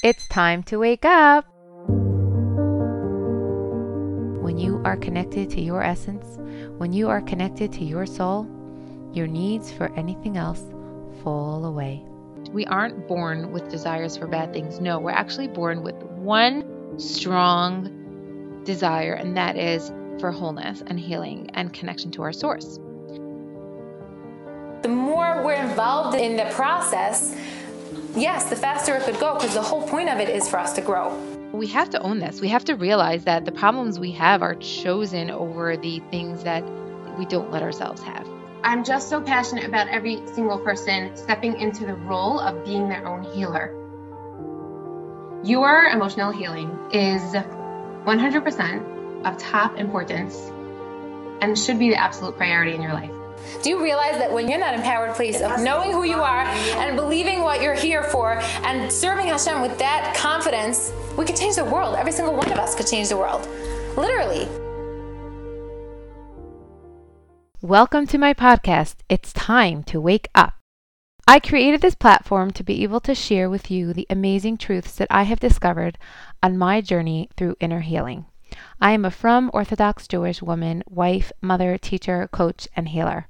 It's time to wake up. When you are connected to your essence, when you are connected to your soul, your needs for anything else fall away. We aren't born with desires for bad things. No, we're actually born with one strong desire, and that is for wholeness and healing and connection to our source. The more we're involved in the process, yes, the faster it could go, because the whole point of it is for us to grow. We have to own this. We have to realize that the problems we have are chosen over the things that we don't let ourselves have. I'm just so passionate about every single person stepping into the role of being their own healer. Your emotional healing is 100% of top importance and should be the absolute priority in your life. Do you realize that when you're in that empowered place of knowing who you are and believing what you're here for and serving Hashem with that confidence, we could change the world. Every single one of us could change the world, literally. Welcome to my podcast, It's Time to Wake Up. I created this platform to be able to share with you the amazing truths that I have discovered on my journey through inner healing. I am a from Orthodox Jewish woman, wife, mother, teacher, coach, and healer.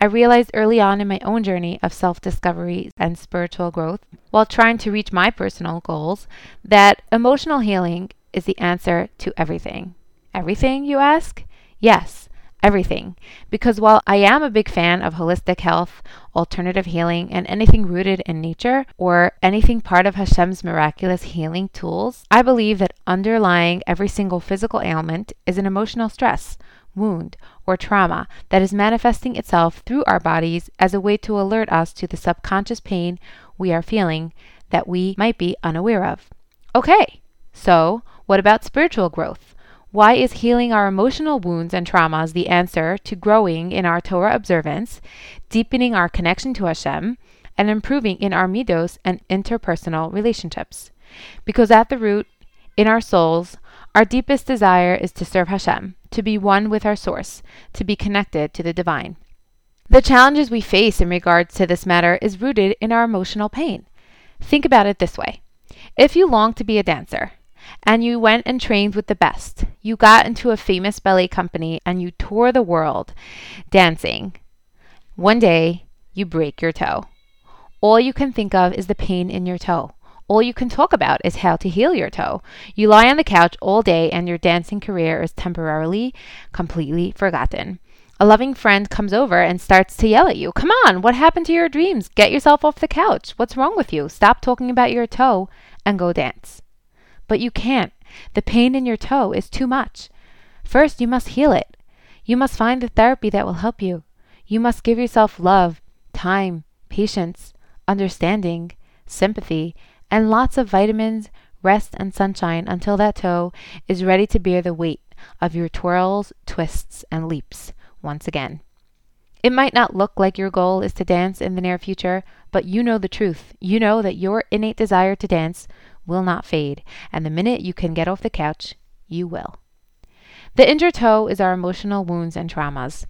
I realized early on in my own journey of self-discovery and spiritual growth, while trying to reach my personal goals, that emotional healing is the answer to everything. Everything, you ask? Yes. Everything. Because while I am a big fan of holistic health, alternative healing, and anything rooted in nature or anything part of Hashem's miraculous healing tools, I believe that underlying every single physical ailment is an emotional stress, wound, or trauma that is manifesting itself through our bodies as a way to alert us to the subconscious pain we are feeling that we might be unaware of. Okay, so what about spiritual growth? Why is healing our emotional wounds and traumas the answer to growing in our Torah observance, deepening our connection to Hashem, and improving in our Midos and interpersonal relationships? Because at the root, in our souls, our deepest desire is to serve Hashem, to be one with our source, to be connected to the divine. The challenges we face in regards to this matter is rooted in our emotional pain. Think about it this way. If you long to be a dancer, and you went and trained with the best. You got into a famous ballet company and you tour the world dancing. One day, you break your toe. All you can think of is the pain in your toe. All you can talk about is how to heal your toe. You lie on the couch all day and your dancing career is temporarily, completely forgotten. A loving friend comes over and starts to yell at you. Come on, what happened to your dreams? Get yourself off the couch. What's wrong with you? Stop talking about your toe and go dance. But you can't. The pain in your toe is too much. First, you must heal it. You must find the therapy that will help you. You must give yourself love, time, patience, understanding, sympathy, and lots of vitamins, rest, and sunshine until that toe is ready to bear the weight of your twirls, twists, and leaps once again. It might not look like your goal is to dance in the near future, but you know the truth. You know that your innate desire to dance will not fade, and the minute you can get off the couch, you will. The injured toe is our emotional wounds and traumas.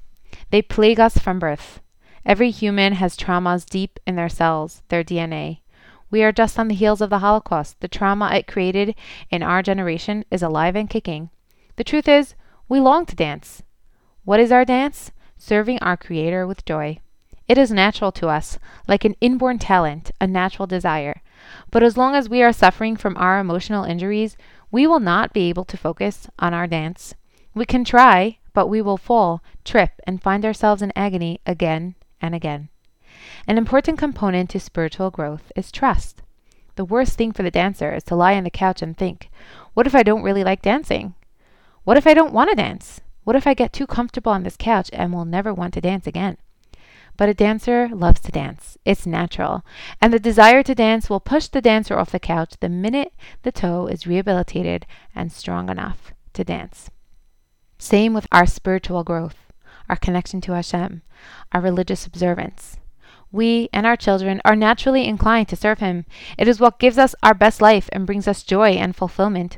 They plague us from birth. Every human has traumas deep in their cells, their DNA. We are just on the heels of the Holocaust. The trauma it created in our generation is alive and kicking. The truth is, we long to dance. What is our dance? Serving our Creator with joy. It is natural to us, like an inborn talent, a natural desire. But as long as we are suffering from our emotional injuries, we will not be able to focus on our dance. We can try, but we will fall, trip, and find ourselves in agony again and again. An important component to spiritual growth is trust. The worst thing for the dancer is to lie on the couch and think, what if I don't really like dancing? What if I don't want to dance? What if I get too comfortable on this couch and will never want to dance again? But a dancer loves to dance. It's natural. And the desire to dance will push the dancer off the couch the minute the toe is rehabilitated and strong enough to dance. Same with our spiritual growth, our connection to Hashem, our religious observance. We and our children are naturally inclined to serve Him. It is what gives us our best life and brings us joy and fulfillment.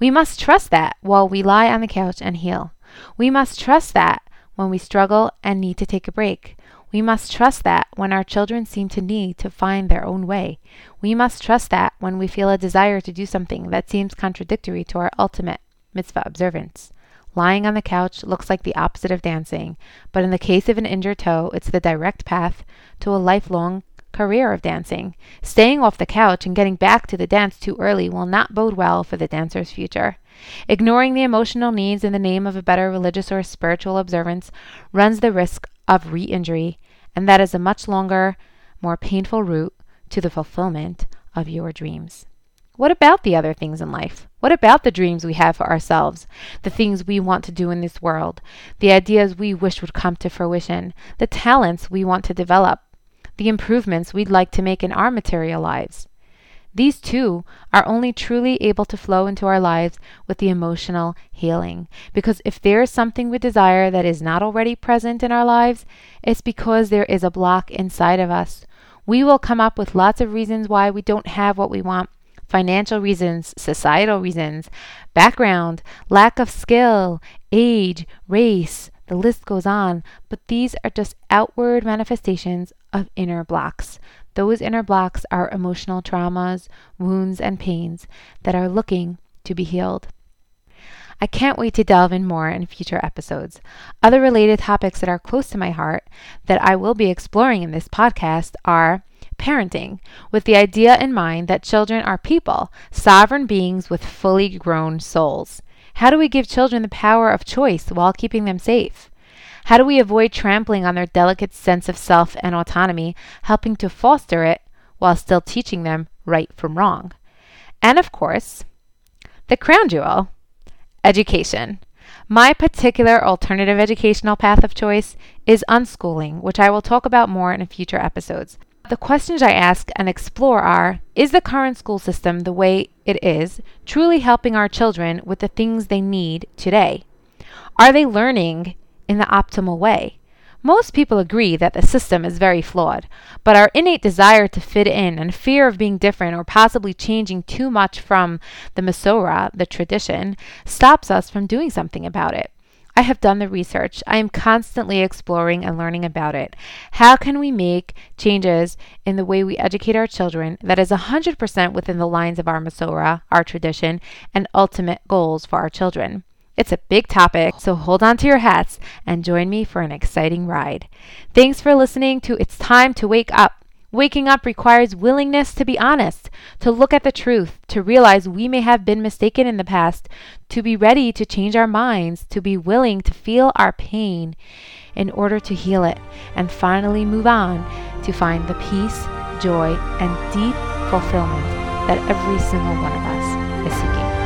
We must trust that while we lie on the couch and heal. We must trust that when we struggle and need to take a break. We must trust that when our children seem to need to find their own way. We must trust that when we feel a desire to do something that seems contradictory to our ultimate mitzvah observance. Lying on the couch looks like the opposite of dancing, but in the case of an injured toe, it's the direct path to a lifelong career of dancing. Staying off the couch and getting back to the dance too early will not bode well for the dancer's future. Ignoring the emotional needs in the name of a better religious or spiritual observance runs the risk of re-injury, and that is a much longer, more painful route to the fulfillment of your dreams. What about the other things in life? What about the dreams we have for ourselves, the things we want to do in this world, the ideas we wish would come to fruition, the talents we want to develop, the improvements we'd like to make in our material lives? These too are only truly able to flow into our lives with the emotional healing, because if there is something we desire that is not already present in our lives, it's because there is a block inside of us. We will come up with lots of reasons why we don't have what we want. Financial reasons, societal reasons, background, lack of skill, age, race, the list goes on, but these are just outward manifestations of inner blocks. Those inner blocks are emotional traumas, wounds, and pains that are looking to be healed. I can't wait to delve in more in future episodes. Other related topics that are close to my heart that I will be exploring in this podcast are parenting, with the idea in mind that children are people, sovereign beings with fully grown souls. How do we give children the power of choice while keeping them safe? How do we avoid trampling on their delicate sense of self and autonomy, helping to foster it while still teaching them right from wrong? And of course, the crown jewel, education. My particular alternative educational path of choice is unschooling, which I will talk about more in future episodes. The questions I ask and explore are, is the current school system the way it is truly helping our children with the things they need today? Are they learning in the optimal way? Most people agree that the system is very flawed, but our innate desire to fit in and fear of being different or possibly changing too much from the mesora, the tradition, stops us from doing something about it. I have done the research. I am constantly exploring and learning about it. How can we make changes in the way we educate our children that is 100% within the lines of our mesora, our tradition, and ultimate goals for our children? It's a big topic, so hold on to your hats and join me for an exciting ride. Thanks for listening to It's Time to Wake Up. Waking up requires willingness to be honest, to look at the truth, to realize we may have been mistaken in the past, to be ready to change our minds, to be willing to feel our pain in order to heal it, and finally move on to find the peace, joy, and deep fulfillment that every single one of us is seeking.